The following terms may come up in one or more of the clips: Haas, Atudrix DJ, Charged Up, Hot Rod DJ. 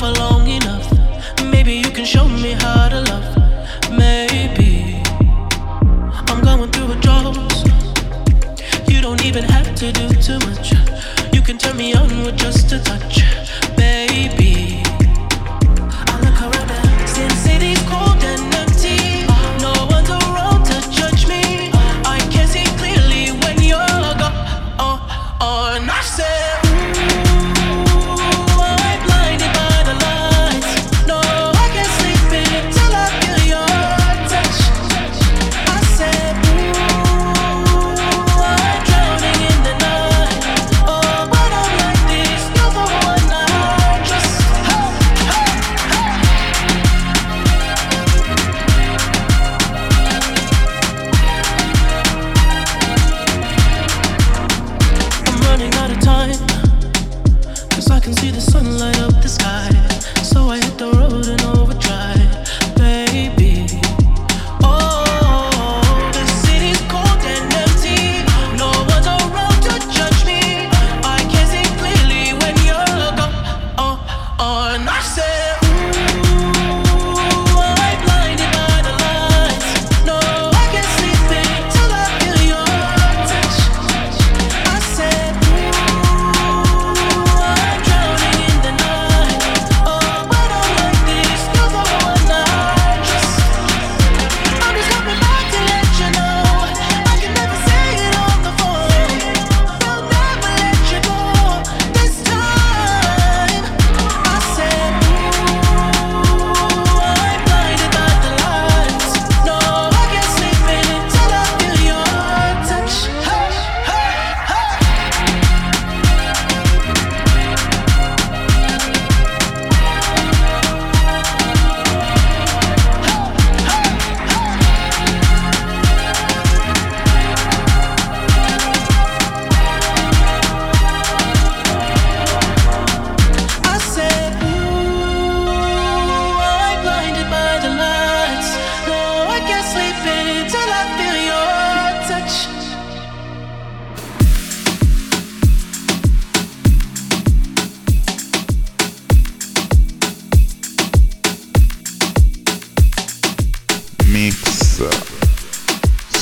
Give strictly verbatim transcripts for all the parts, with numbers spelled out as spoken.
for long enough. Maybe you can show me how to love. Maybe I'm going through a drought. You don't even have to do too much. You can turn me on with just a touch. Baby, I look around and since city's cold and empty, no one's around to judge me. I can see clearly when you're gone. Oh, oh, and I said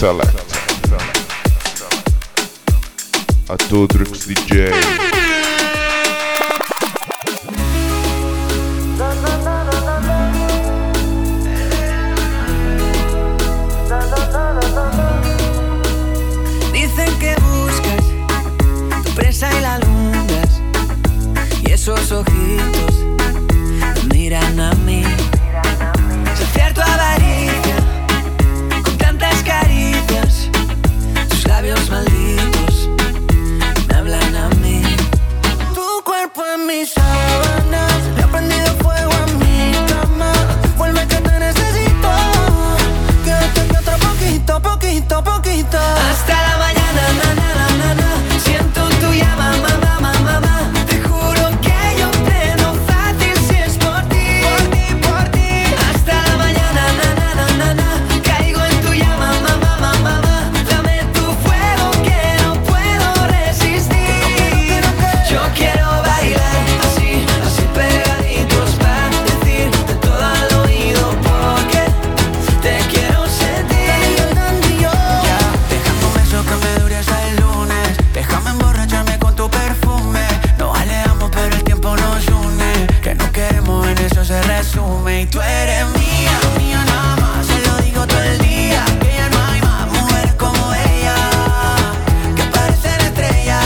Select Atudrix D J. Dicen que buscas tu presa y la alumbras, y esos ojitos me miran a mí. Se cierto avaricia con tantas caricias. Labios malditos me hablan a mí. Tu cuerpo en mis sábanas, le ha prendido fuego a mi cama. Vuelve que te necesito, quédate que otro poquito, poquito, poquito. Hasta la mañana, na, na, na, na. Siento tu llama, mamá, mamá, mamá. Te juro que yo freno fácil si es por ti, por ti, por ti. Hasta la mañana, na, na, na, na, na. Caigo en tu llama, mamá, mamá, mamá. Y tú eres mía, mía nada más. Se lo digo todo el día, que ya no hay más mujeres como ella, que parecen estrellas.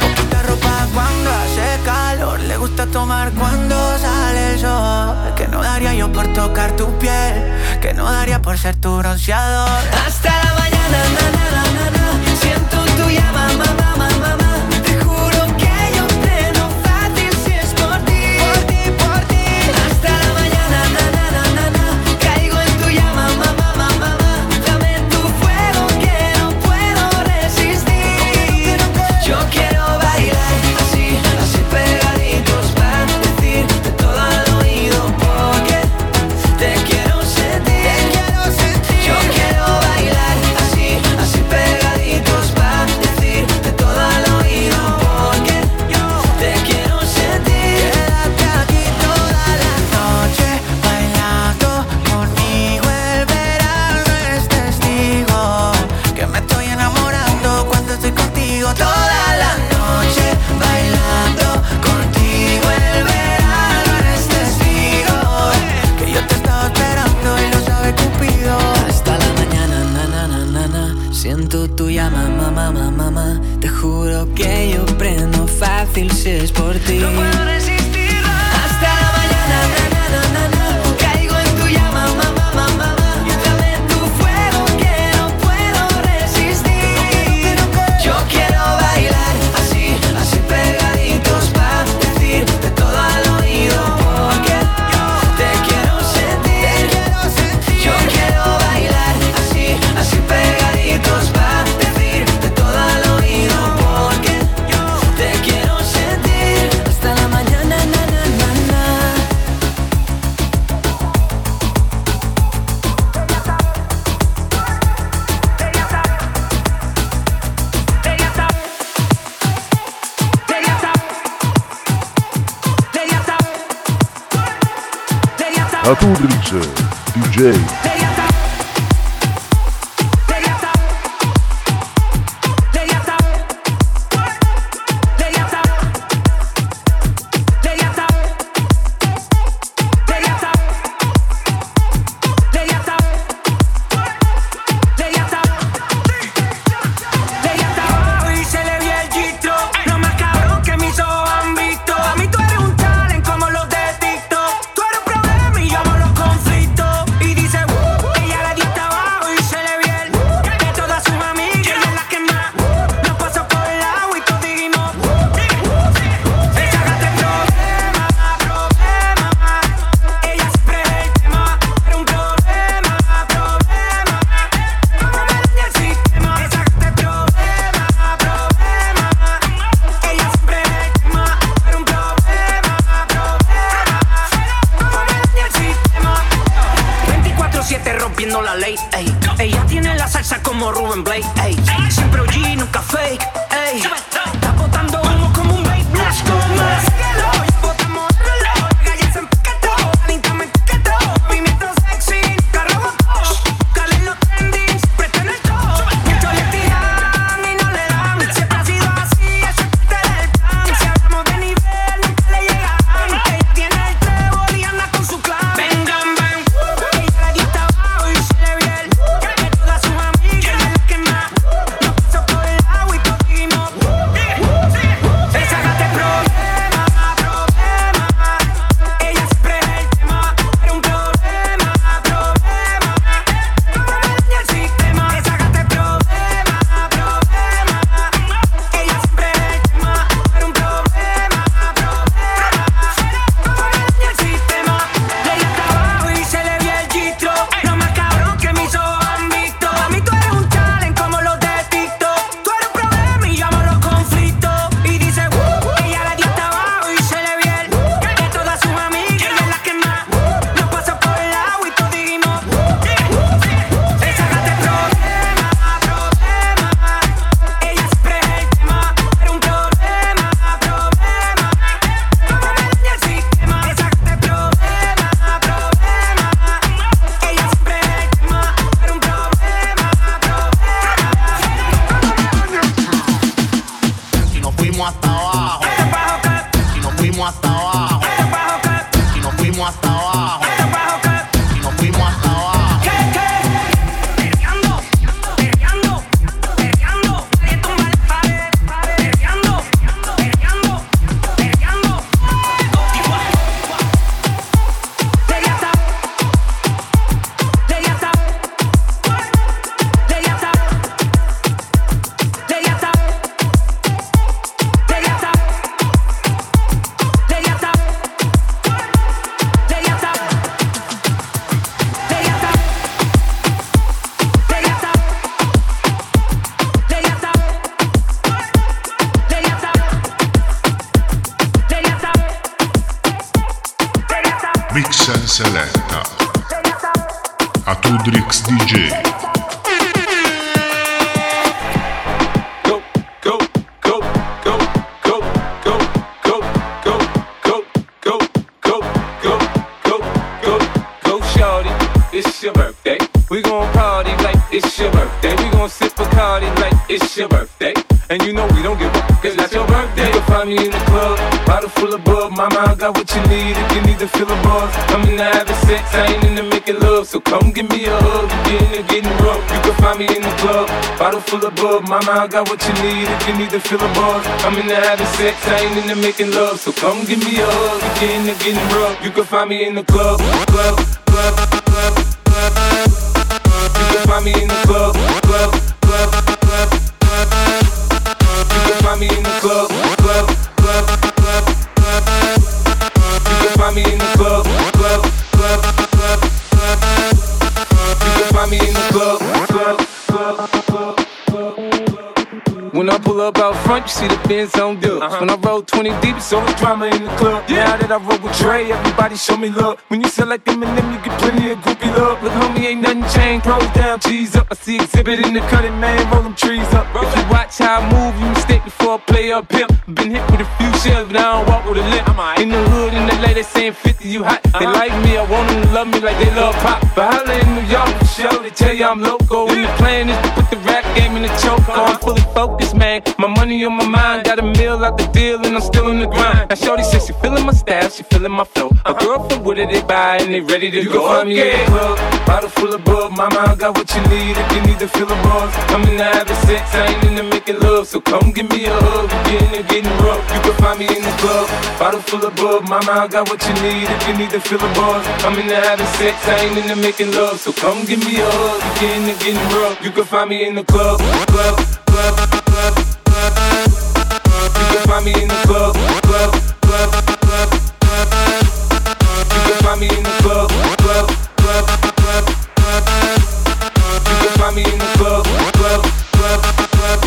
Poquita ropa cuando hace calor, le gusta tomar cuando sale el sol. Que no daría yo por tocar tu piel, que no daría por ser tu bronceador. Hasta la mañana, na, na, na, na. Siento tu llama, mamá, mamá, mamá. Te juro que yo freno fácil si es por ti, por ti, por ti. Hasta la mañana, na, na, na, na, na. Caigo en tu llama, mamá, mamá, mamá. Dame tu fuego que no puedo resistir. Yo quiero bailar así, así pegaditos para decirte todo al oído porque te quiero sentir, te quiero sentir. Yo quiero bailar así, así. por ti. No puedo resistir hasta la mañana. Na, na, na, na, na. Caigo en tu llama, mamá, mamá, mamá. Dame tu fuego que no puedo resistir. Yo quiero bailar así, así pegaditos pa' decirte todo al oído. Porque yo te quiero sentir. Yo quiero bailar así, así pegaditos pa' decirte todo al oído. Porque yo te quiero sentir hasta la mañana, na, na, na, Atudrix D J. Selecta Atudrix D J. Go, go, go, go, go, go, go, go, go, go, go, go, go, go, go, shorty. It's your birthday. We gon' party like it's your birthday. We gon' sip Bacardi like it's your birthday. And you know we don't give up, cause that's your birthday. You'll find me in the club. Bottle full of bub, mama, I got what you need if you need to fill the bars. I'm in the having sex, I ain't in the making love, so come give me a hug. You get in the getting rough, you can find me in the club. Bottle full of bub, mama, I got what you need if you need to fill the bars. I'm in the having sex, I ain't in the making love, so come give me a hug. You get in the getting rough, you can find me in the club, club, club, club, club. You can find me in the club, club, club, club, club. You can find me in the club, club, club, club, club. You can find me in the club, club, club, club, club. You can find me in the club, club, club, club, club. When I pull up out front, you see the Benz on dubs. Uh-huh. When I roll twenty deep, it's all the drama in the club. Yeah. Now that I roll with Dre, everybody show me love. When you sell like Eminem, you get plenty of groupie love. Look, homie, ain't nothing changed. Rolls down, cheese up. I see exhibit in the cutting, man. Roll them trees up. Bro. If you watch how I move, you mistake before I play up pimp. Been hit with a few shells, but I don't walk with a limp. Right. In the hood, in L A, they saying fifty, you hot. Uh-huh. They like me, I want them to love me like they love pop. But holla in New York, for sure, they tell you I'm loco. Yeah. And the plan is to put the rap game in the choke. Uh-huh. I'm fully focused, man. My money on my mind, got a meal out the deal, and I'm still in the grind. Now shorty says she feeling my style, she feeling my flow. A girl from what did they buy and they ready to you go. I'm in the club, bottle full of bub, mama, I got what you need if you need to fill the bars. I'm in the having sex, I ain't in the making love, so come give me a hug. You get in the getting rough, you can find me in the club. Bottle full of bub, mama, I got what you need if you need to fill the bars. I'm in the having sex, I ain't in the making love, so come give me a hug. You get in the getting rough, you can find me in the club, club, club, club, club. You can find me in the club, club, club, club, club. You can find me in the club, club, club, club, club. You can find me in the club, club, club, club, club.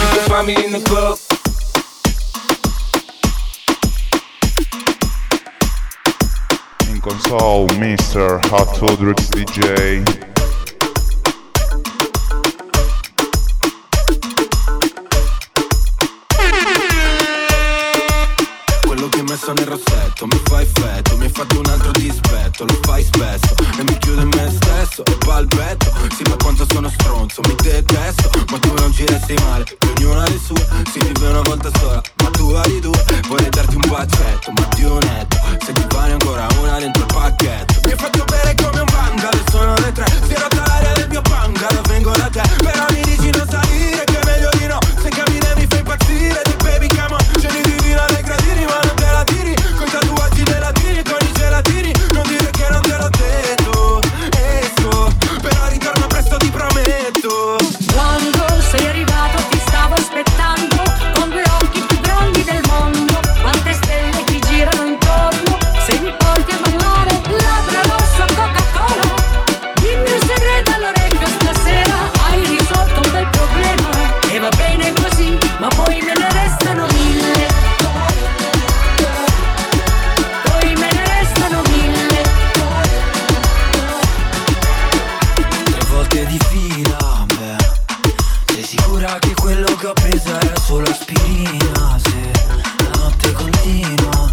You can find me in the club. In console, Mister Hot Rod D J. Messo nel rossetto, mi fai effetto, mi hai fatto un altro dispetto, lo fai spesso e mi chiudo in me stesso e balbetto. Sì, ma quanto sono stronzo, mi detesto, ma tu non ci resti male, che ognuno ha le sue, si vive una volta sola, ma tu hai due. Vorrei darti un bacetto, ma ti onesto, se ti vale ancora una dentro il pacchetto. Mi hai fatto bere come un vandalo, sono le tre, si è rotta l'aria del mio bungalow, vengo da te, però mi dici non salire, che è meglio di no, se cammini mi fai impazzire, ti baby come on, ce li divino dai gradini, ma non te la tiri, con i tatuaggi te la tiri, con i gelatini, non dire che non te l'ho detto, esco, però ritorno presto ti prometto. Quando sei arrivato ti stavo aspettando, con due occhi più grandi del mondo, quante stelle ti girano intorno, se mi porti a ballare, labbra rossa Coca-Cola, dimmi un segreto all'orecchio stasera, hai risolto un bel problema, e va bene così, ma poi me ne restano mille. Che quello che ho preso era solo aspirina. Se la notte continua,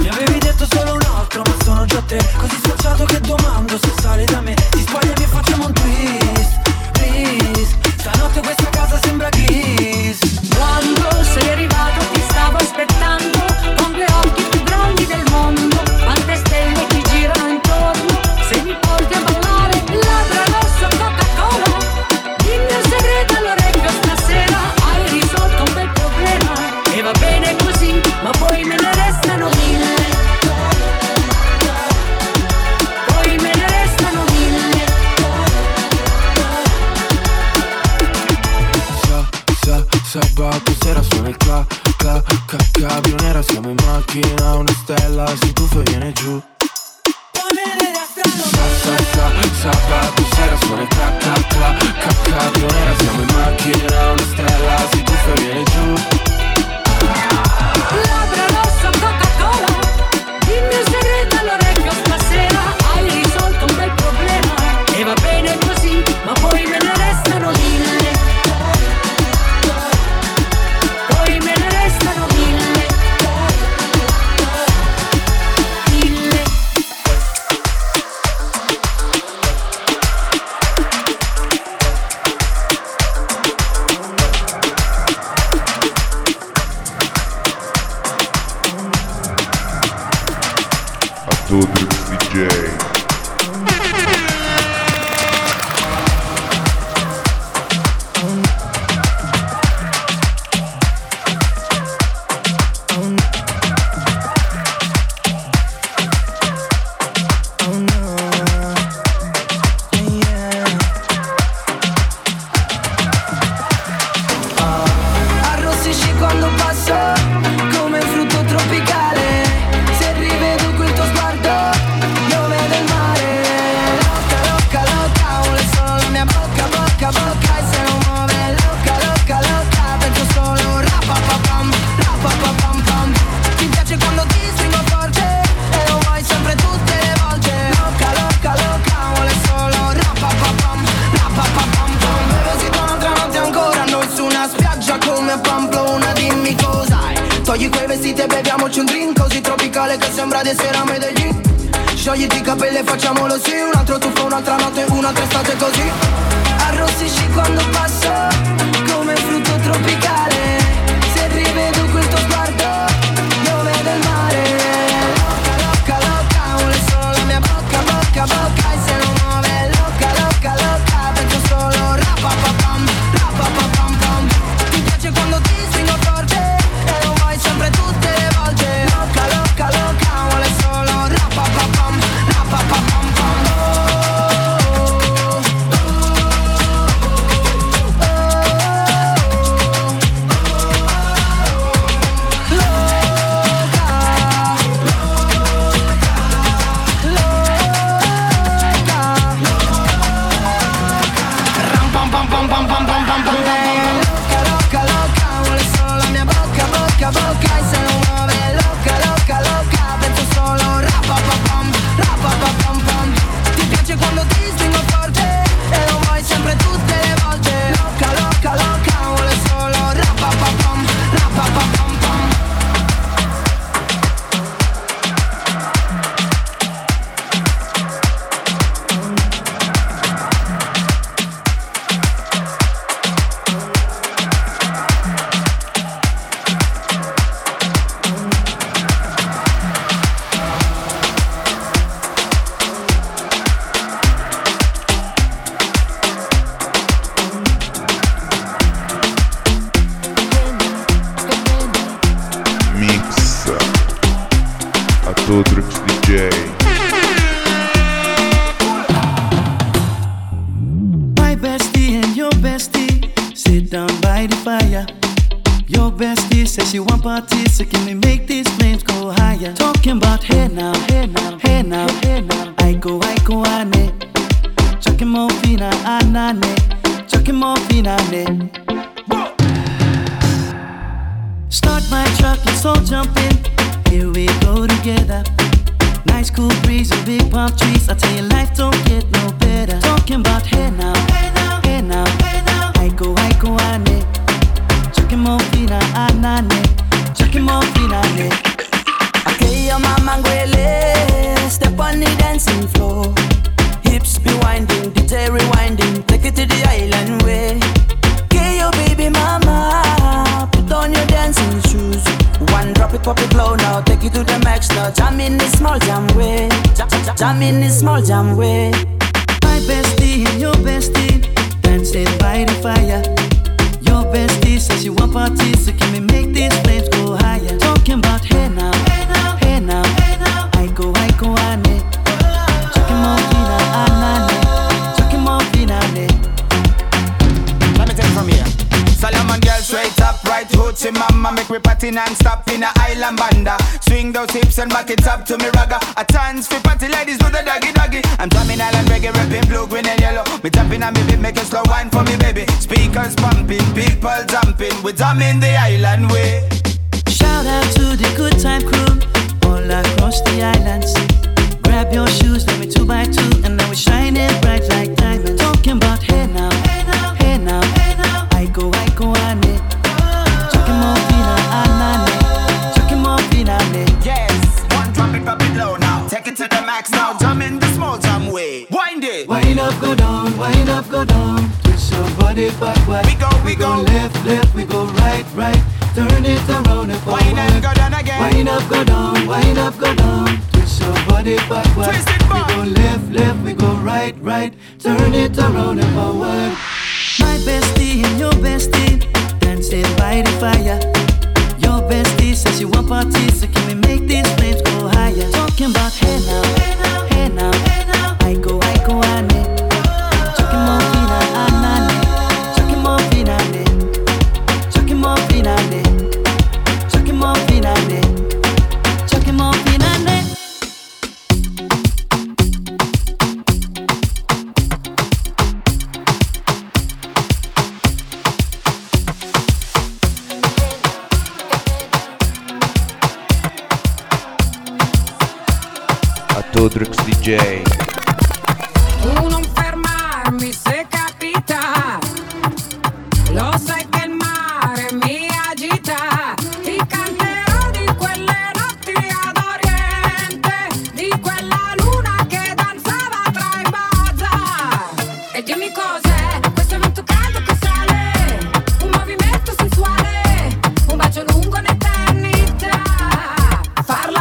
mi avevi detto solo un altro, ma sono già tre. Così sfacciato che domando se sale da me. Si sbaglia e facciamo un twist, please. Stanotte questa casa sembra Kiss. Quando sei arrivato ti stavo aspettando, con due occhi più grandi del mondo, quante stelle ti girano intorno, se mi porti a ballare, labbra rosso Coca-Cola, dimmi un segreto allora. E va bene così, ma poi me ne restano mille. Poi me ne restano mille. Sa, sa, sabato sera suona il cla, cla, ca, cabrio nera. Siamo in macchina, una stella si tuffa e viene giù. Sa, sa, sa, sabato sera suona il cla, cla, cla, ca, cabrio nera. Siamo in macchina, una stella si tuffa e viene giù. Labbra rosso Coca-Cola, dimmi un segreto all'orecchio stasera, hai risolto un bel problema, e va bene così, ma poi me ne restano mille. Poi me ne restano mille. Mille. Atudrix D J. Wind up, go down, wind up, go down. Twist your body body backward. Twist it back. We go left, left, we go right, right. Turn it around and forward. My bestie and your bestie dancing by the fire. Your bestie says she want parties, so can we make these flames go higher? Talking about hey now, hey now, hey now, hey now. I go, I go, I need. Chucking more fina, anane. Chucking more fina, ne. Chucking more fina, ne. Chucking more fina, ne. Chucking more fina, ne. Atudrix D J. Tu non fermarmi se capita, lo sai che il mare mi agita, ti canterò di quelle notti ad oriente, di quella luna che danzava tra i bazar. E dimmi cos'è questo vento caldo che sale, un movimento sensuale, un bacio lungo nell'eternità. Parla.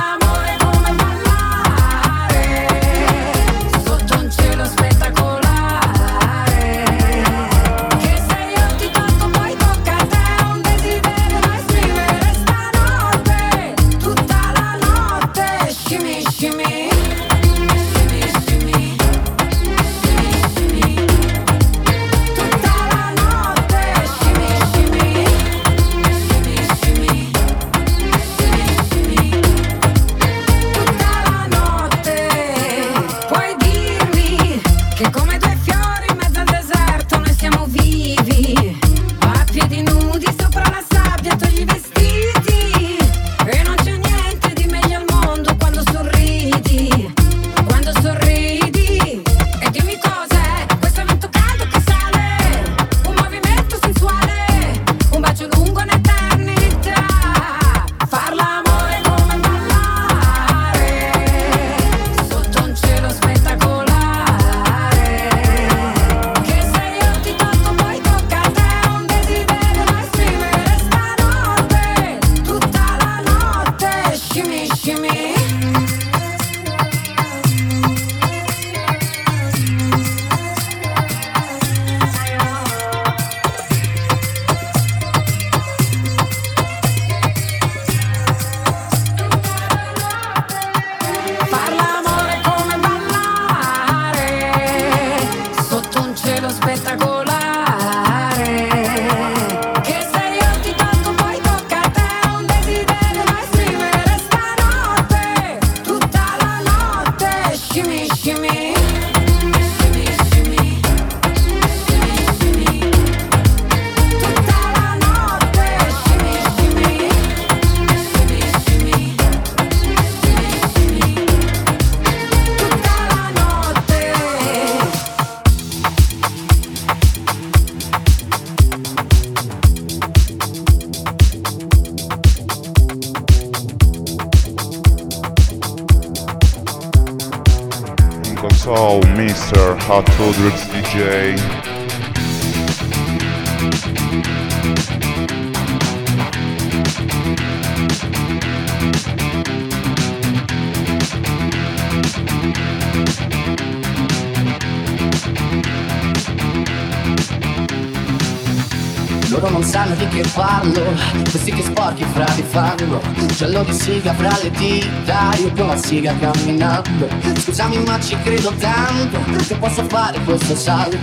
Oh, Mister Hot Rod D J. Loro non sanno di che parlo, questi che sporchi fra di fango, giallo di siga fra le dita, io provo a siga camminando. Scusami ma ci credo tanto, che posso fare questo salto,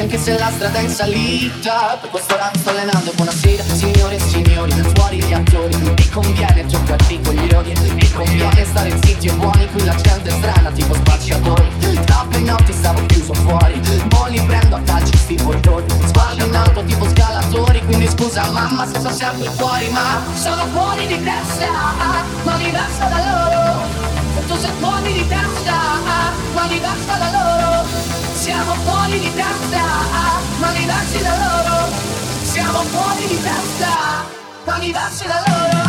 anche se la strada è in salita. Per questo rap sto allenando, buonasera signore e signori, fuori gli attori, mi conviene giocarti con gli odi, mi conviene stare in siti buoni, qui la gente è strana tipo spacciatori. Troppe notti stavo chiuso fuori, mo li prendo a calci sti portoni, sballo in alto tipo scalatore. Quindi scusa mamma se sono sempre fuori, ma sono fuori di testa, ma diversa da loro. E tu sei fuori di testa, ma diversa da loro. Siamo fuori di testa, ma diversi da loro. Siamo fuori di testa, ma diversi da loro.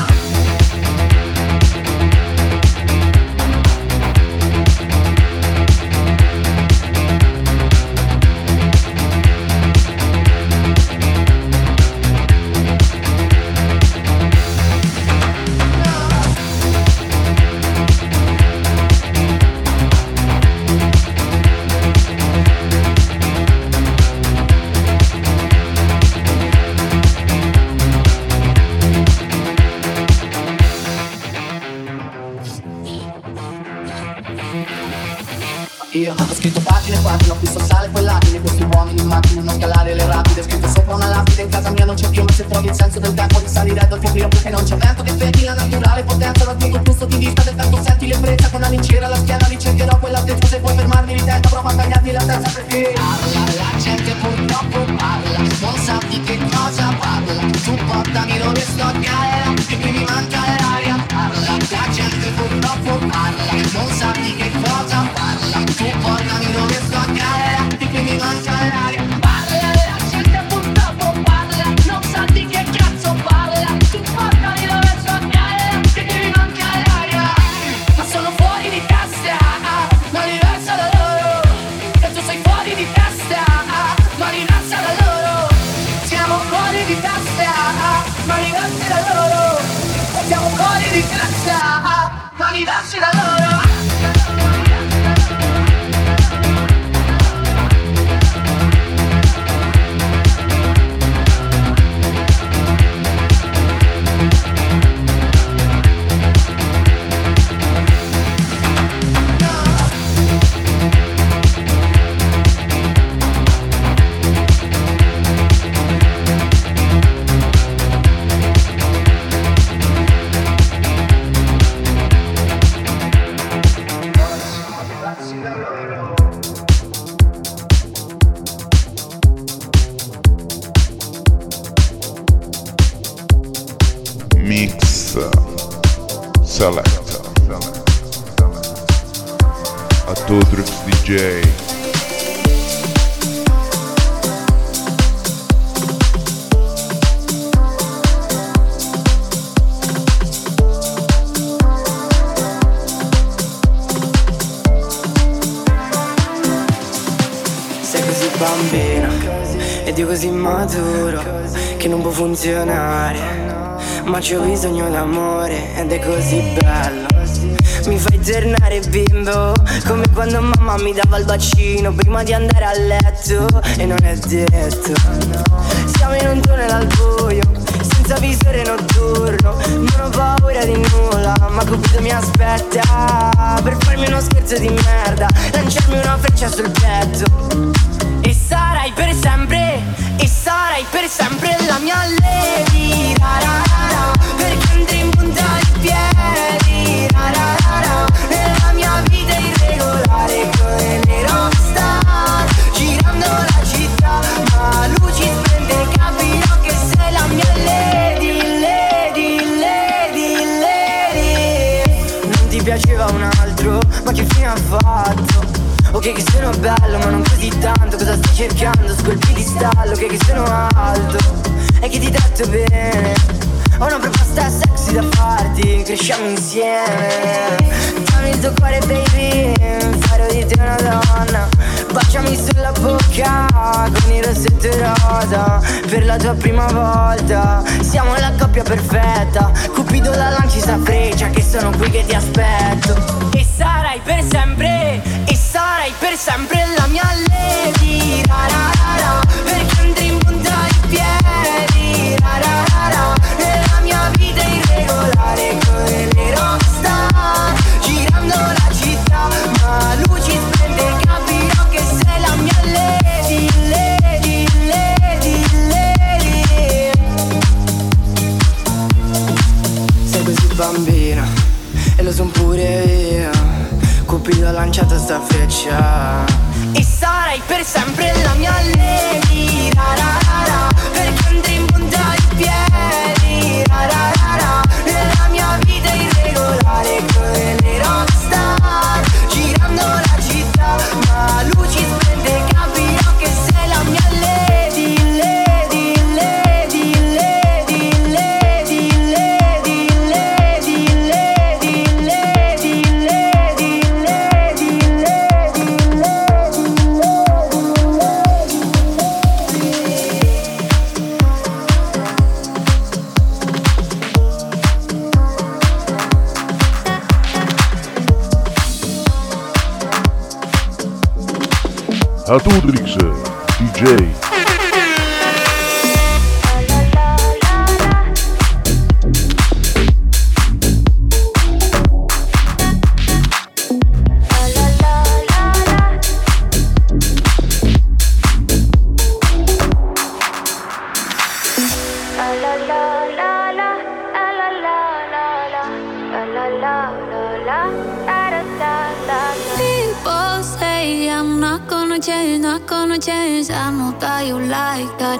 io. Ho scritto pagine, pagine, ho visto sale quei latine. Questi uomini in macchina, non calare le rapide. Scritto sopra una lapide, in casa mia non c'è più. Ma se trovi il senso del tempo di salire dal fibrino, perché non c'è vento che vedi la naturale potenza. Dal tuo flusso di vista del vento senti l'ebbrezza. Con una lincera alla schiena ricercherò quell'altezza. Se vuoi fermarmi di testa, prova a tagliarmi la testa, perché parla, la gente purtroppo parla. Non sa di che cosa parla. Tu portami dove sto a galera, che qui mi manca l'aria. Parla, la gente purtroppo parla. Non sa di che cosa parla. Tu portami dove sto a galera, che qui mi manca l'aria. Parla, la gente purtroppo parla. Non sa di che cazzo parla. Tu portami dove sto a galera, che qui mi manca l'aria. Ma sono fuori di testa, ma diversa da loro. E tu sei fuori di testa, ma diversa da loro. Siamo fuori di testa, ma diversi da loro. Siamo fuori di testa, ma diversi da loro. Atudrix D J. Sei così bambino ed io così maturo che non può funzionare, ma c'ho bisogno d'amore ed è così bello. Mi fai tornare bimbo, come quando mamma mi dava il bacino prima di andare a letto. E non è detto. Siamo in un tunnel al buio, senza visore notturno. Non ho paura di nulla, ma Cupido mi aspetta per farmi uno scherzo di merda, lanciarmi una freccia sul petto. E sarai per sempre, e sarai per sempre la mia lady, ra ra ra ra, perché andrei in punta di piedi, ra ra ra ra, nella mia vita irregolare come le rockstar, girando la città, ma luci spente capirò che sei la mia lady, lady, lady, lady. Non ti piaceva un altro, ma che fine ha fatto? Ok che sono bello ma non così tanto, cosa stai cercando su quel piedistallo? Ok che sono alto e che ti tratto bene, ho una proposta sexy da farti, cresciamo insieme. Dammi il tuo cuore baby, farò di te una donna, baciami sulla bocca con il rossetto rosa. Per la tua prima volta siamo la coppia perfetta, Cupido la lanci sta freccia che sono qui che ti aspetto. E sarai per sempre, e sarai per sempre la mia lady, ra ra ra ra, perché andrei in punta di piedi, ra ra ra ra, nella mia vita irregolare come le rockstar, girando la città, ma luci spente capirò che sei la mia lady, lady, lady, lady. Sei così bambina e lo son pure io, Cupido ha lanciato sta freccia. E sarai per sempre la mia lady, ra ra ra ra, perché andrei in punta di piedi, ra ra ra ra, nella mia vita irregolare come le rockstar, girando la città, ma luci spente capirò che sei la mia lady, lady, lady, lady, lady, lady, lady, lady, lady, lady, lady, lady, lady, lady. Atudrix D J. La la la la. People say I'm not gonna change, not gonna change. I know that you like that.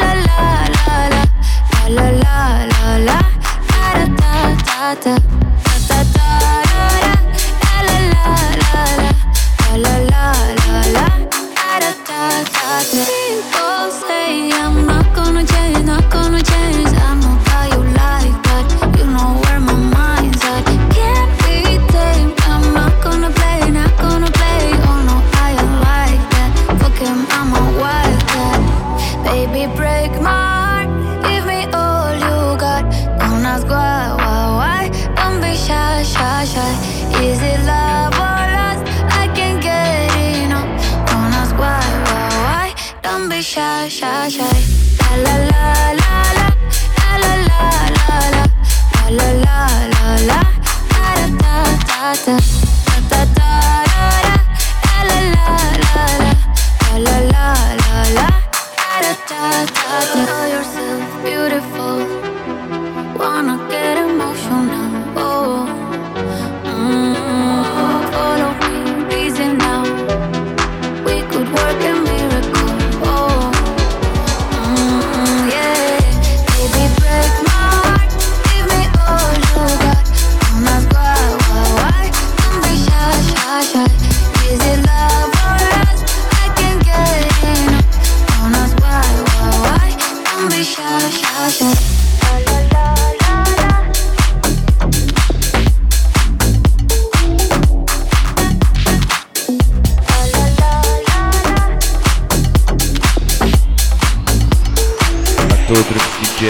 la la la la, la la la la, da da da da, da da da la la la la, la la la la, da da da da. People say I'm not gonna change, not gonna change. I know how you like that. You know where my mind's at. Can't be tamed. I'm not gonna play, not gonna play. Oh no. I'm a wildcat. Baby, break my heart. Give me all you got. Don't ask why, why, why. Don't be shy, shy, shy. Is it love or lust? I can't get enough. Don't ask why, why, why. Don't be shy, shy, shy. La la la la, la la la la la, la la la la, da da da da, da da da da, la la la la. La la la la, da da da da. Know yourself beautiful. Wanna get emotional. Oh, mm-hmm. Follow me, easy now. We could work a miracle. Oh, mm-hmm. Yeah. Baby, break my heart. Give me all you got. Don't ask why, why, why. Don't be shy, shy, shy. Is it love or lust? Don't ask why, why, why. Don't be shy, shy, shy. La la la la. La la la la la. Atudrix D J.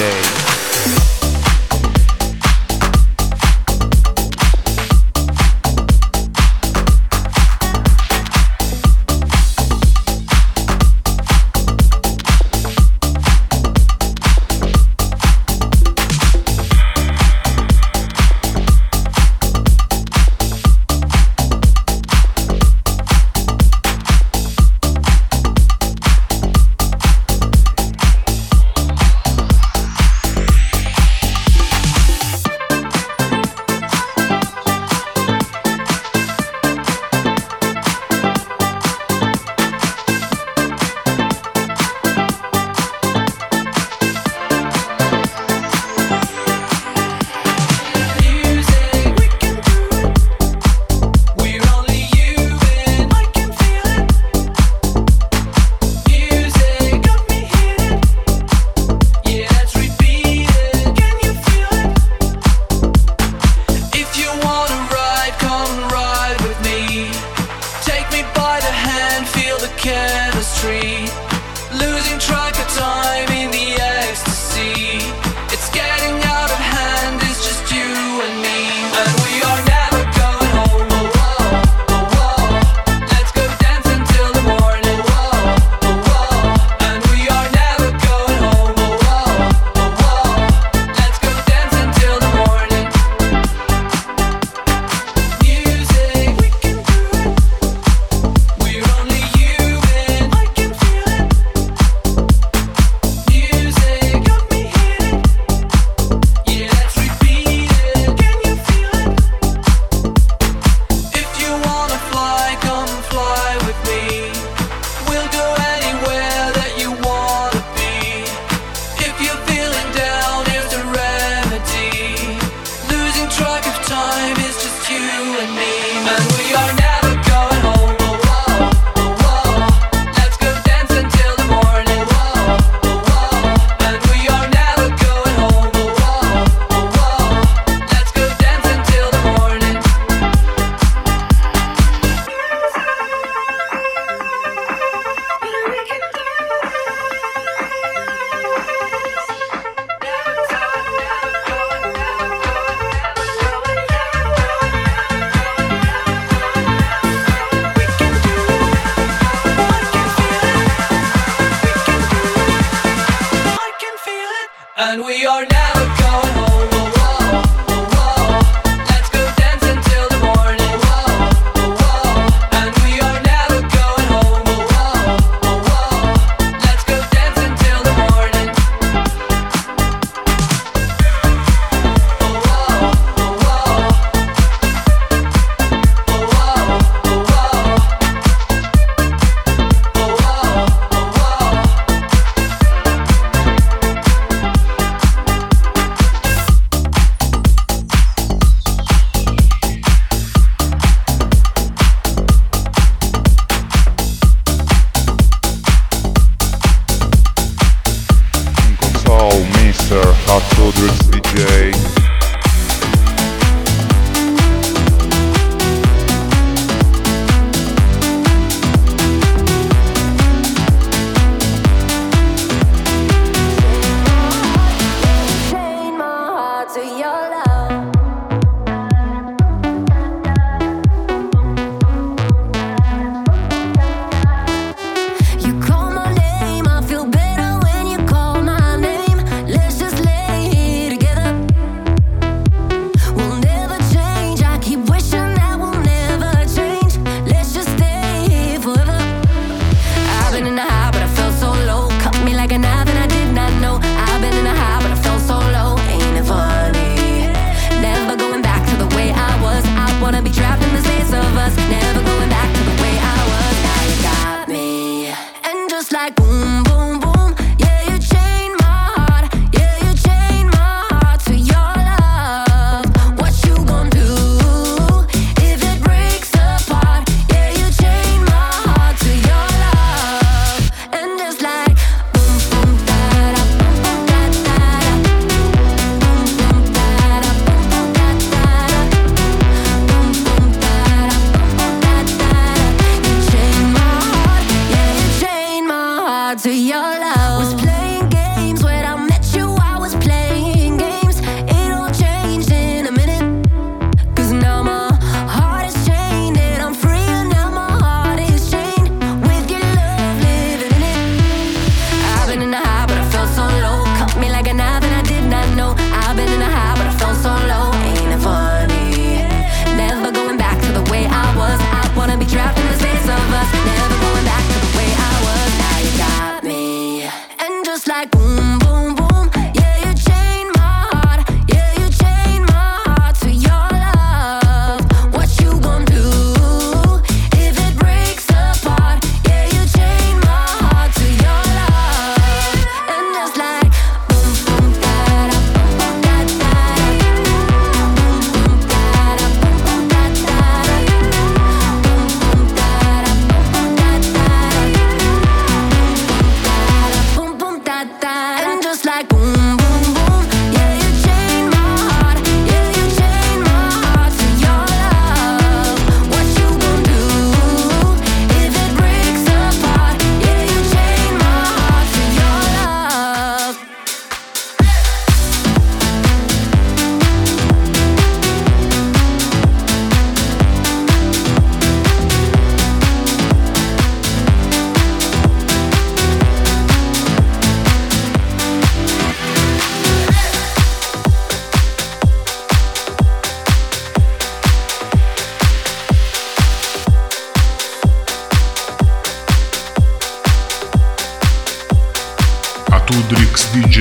Atudrix D J.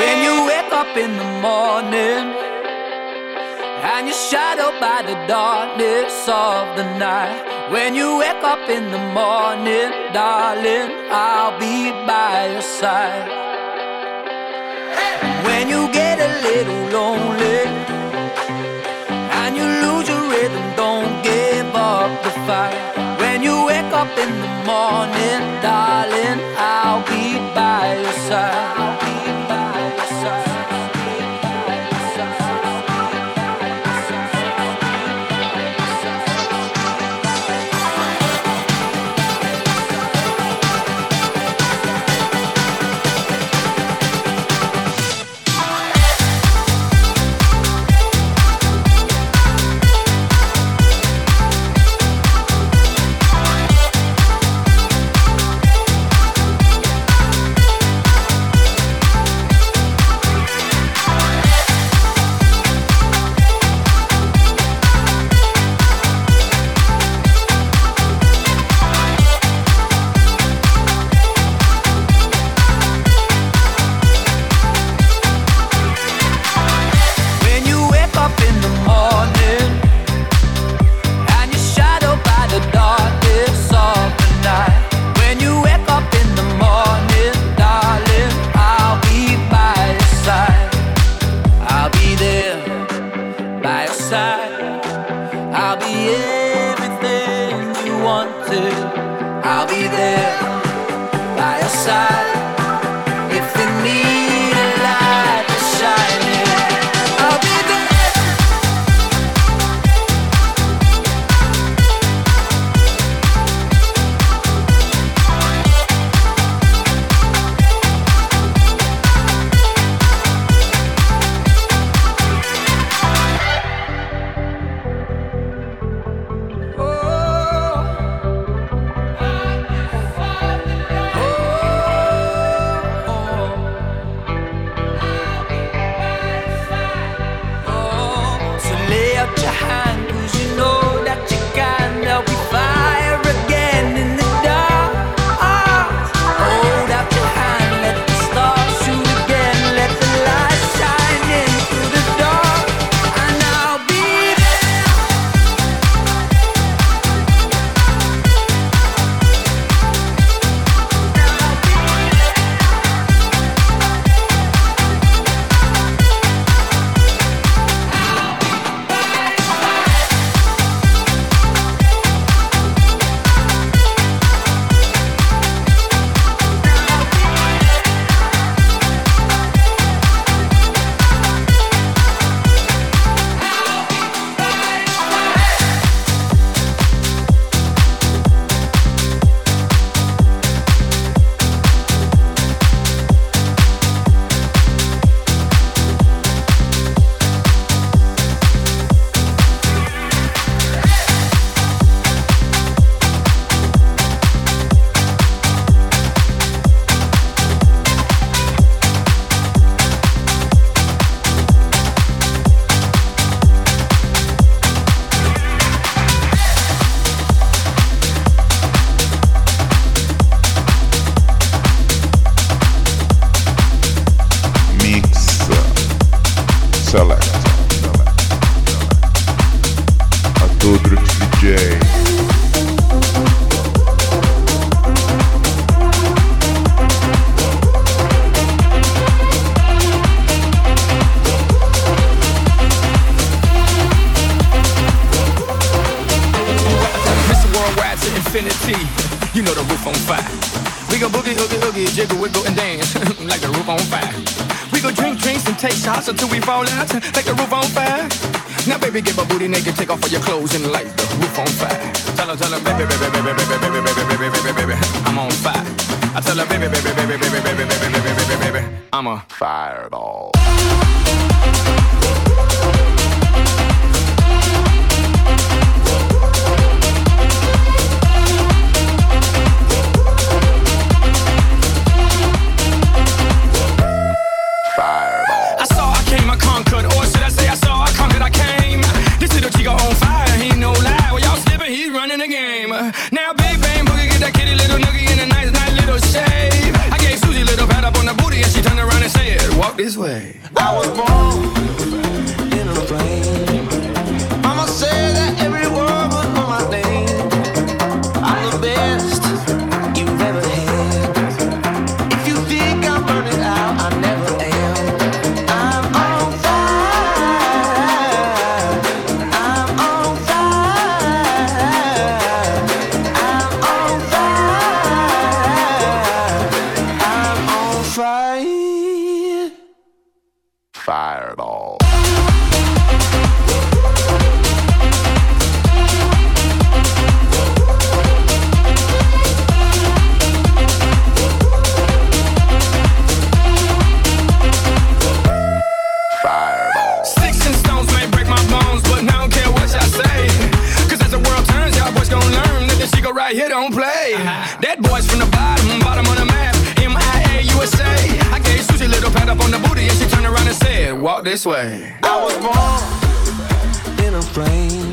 When you wake up in the morning and you're shadowed by the darkness of the night, when you wake up in the morning, darling, I'll be by your side. Hey! When you get a little lonely and you lose your rhythm, don't give up the fight. When you wake up in the morning, darling, I'll be by your side. I'll be by your until we fall out, like the roof on fire. Now baby, get my booty naked, take off all your clothes and light the roof on fire. Tell her, tell her, baby, baby, baby, baby, baby, baby, baby, baby, baby, I'm on fire. I tell her, baby, baby, baby, baby, baby, baby, baby, baby, baby, I'm a fireball. Now, big bang boogie, get that kitty little noogie in a nice, nice little shave. out here don't play. Uh-huh. That boy's from the bottom, bottom of the map. M I A, U S A. I gave Susie a little pat up on the booty and she turned around and said, walk this way. I was born in a frame.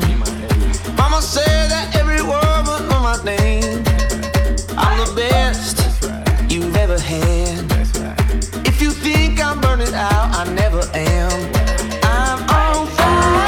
Mama said that every word was on my name. I'm the best you've ever had. If you think I'm burning out, I never am. I'm on fire.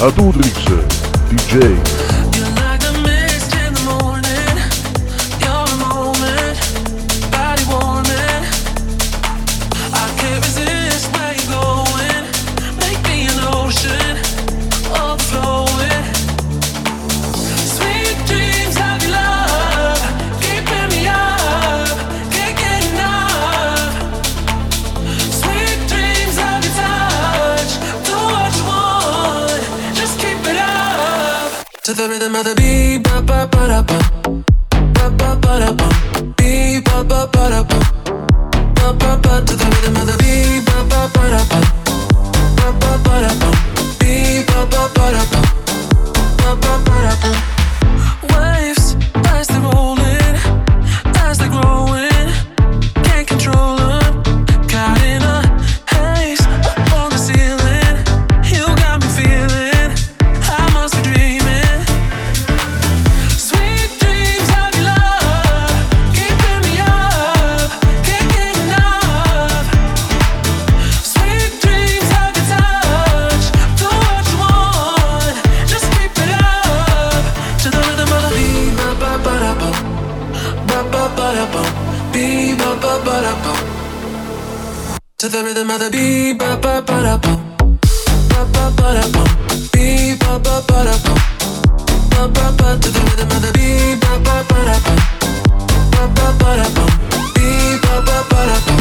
Atudrix D J. To the rhythm of the beat, ba ba ba da ba, ba ba ba da ba, beat ba ba ba da ba, ba ba ba. To the rhythm of the beat, ba ba ba da ba, ba ba ba da ba, beat ba ba ba da ba, ba ba ba da ba. Waves as they're rolling, as they're growing, can't control them. Caught in a haze up on the ceiling, you got me feeling I must be dreaming. To the rhythm of the beat, ba ba ba da ba, ba ba ba da ba, beat ba ba ba da ba, ba ba ba. To the rhythm of the beat, ba ba ba da ba, ba ba ba da ba, beat ba ba ba da ba.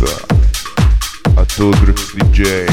mix Atudrix D J.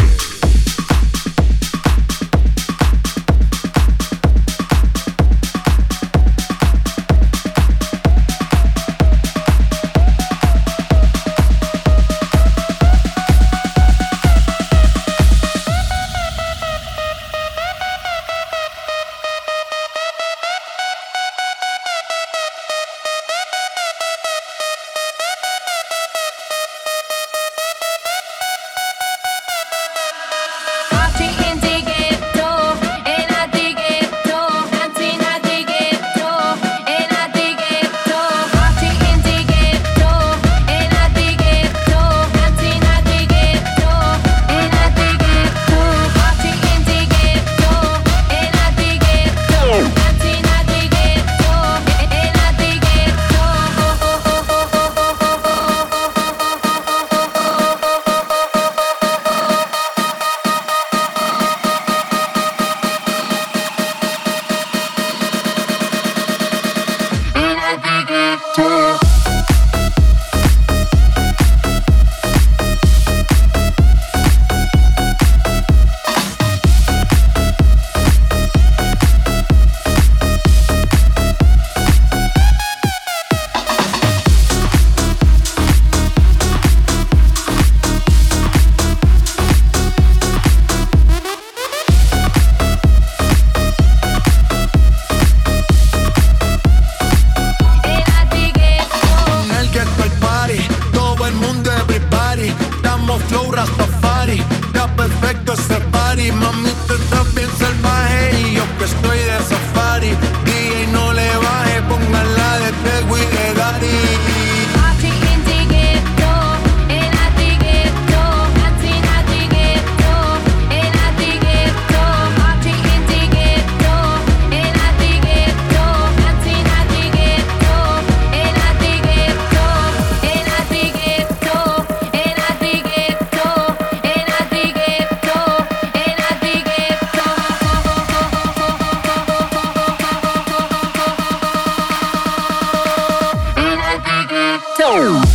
Oh!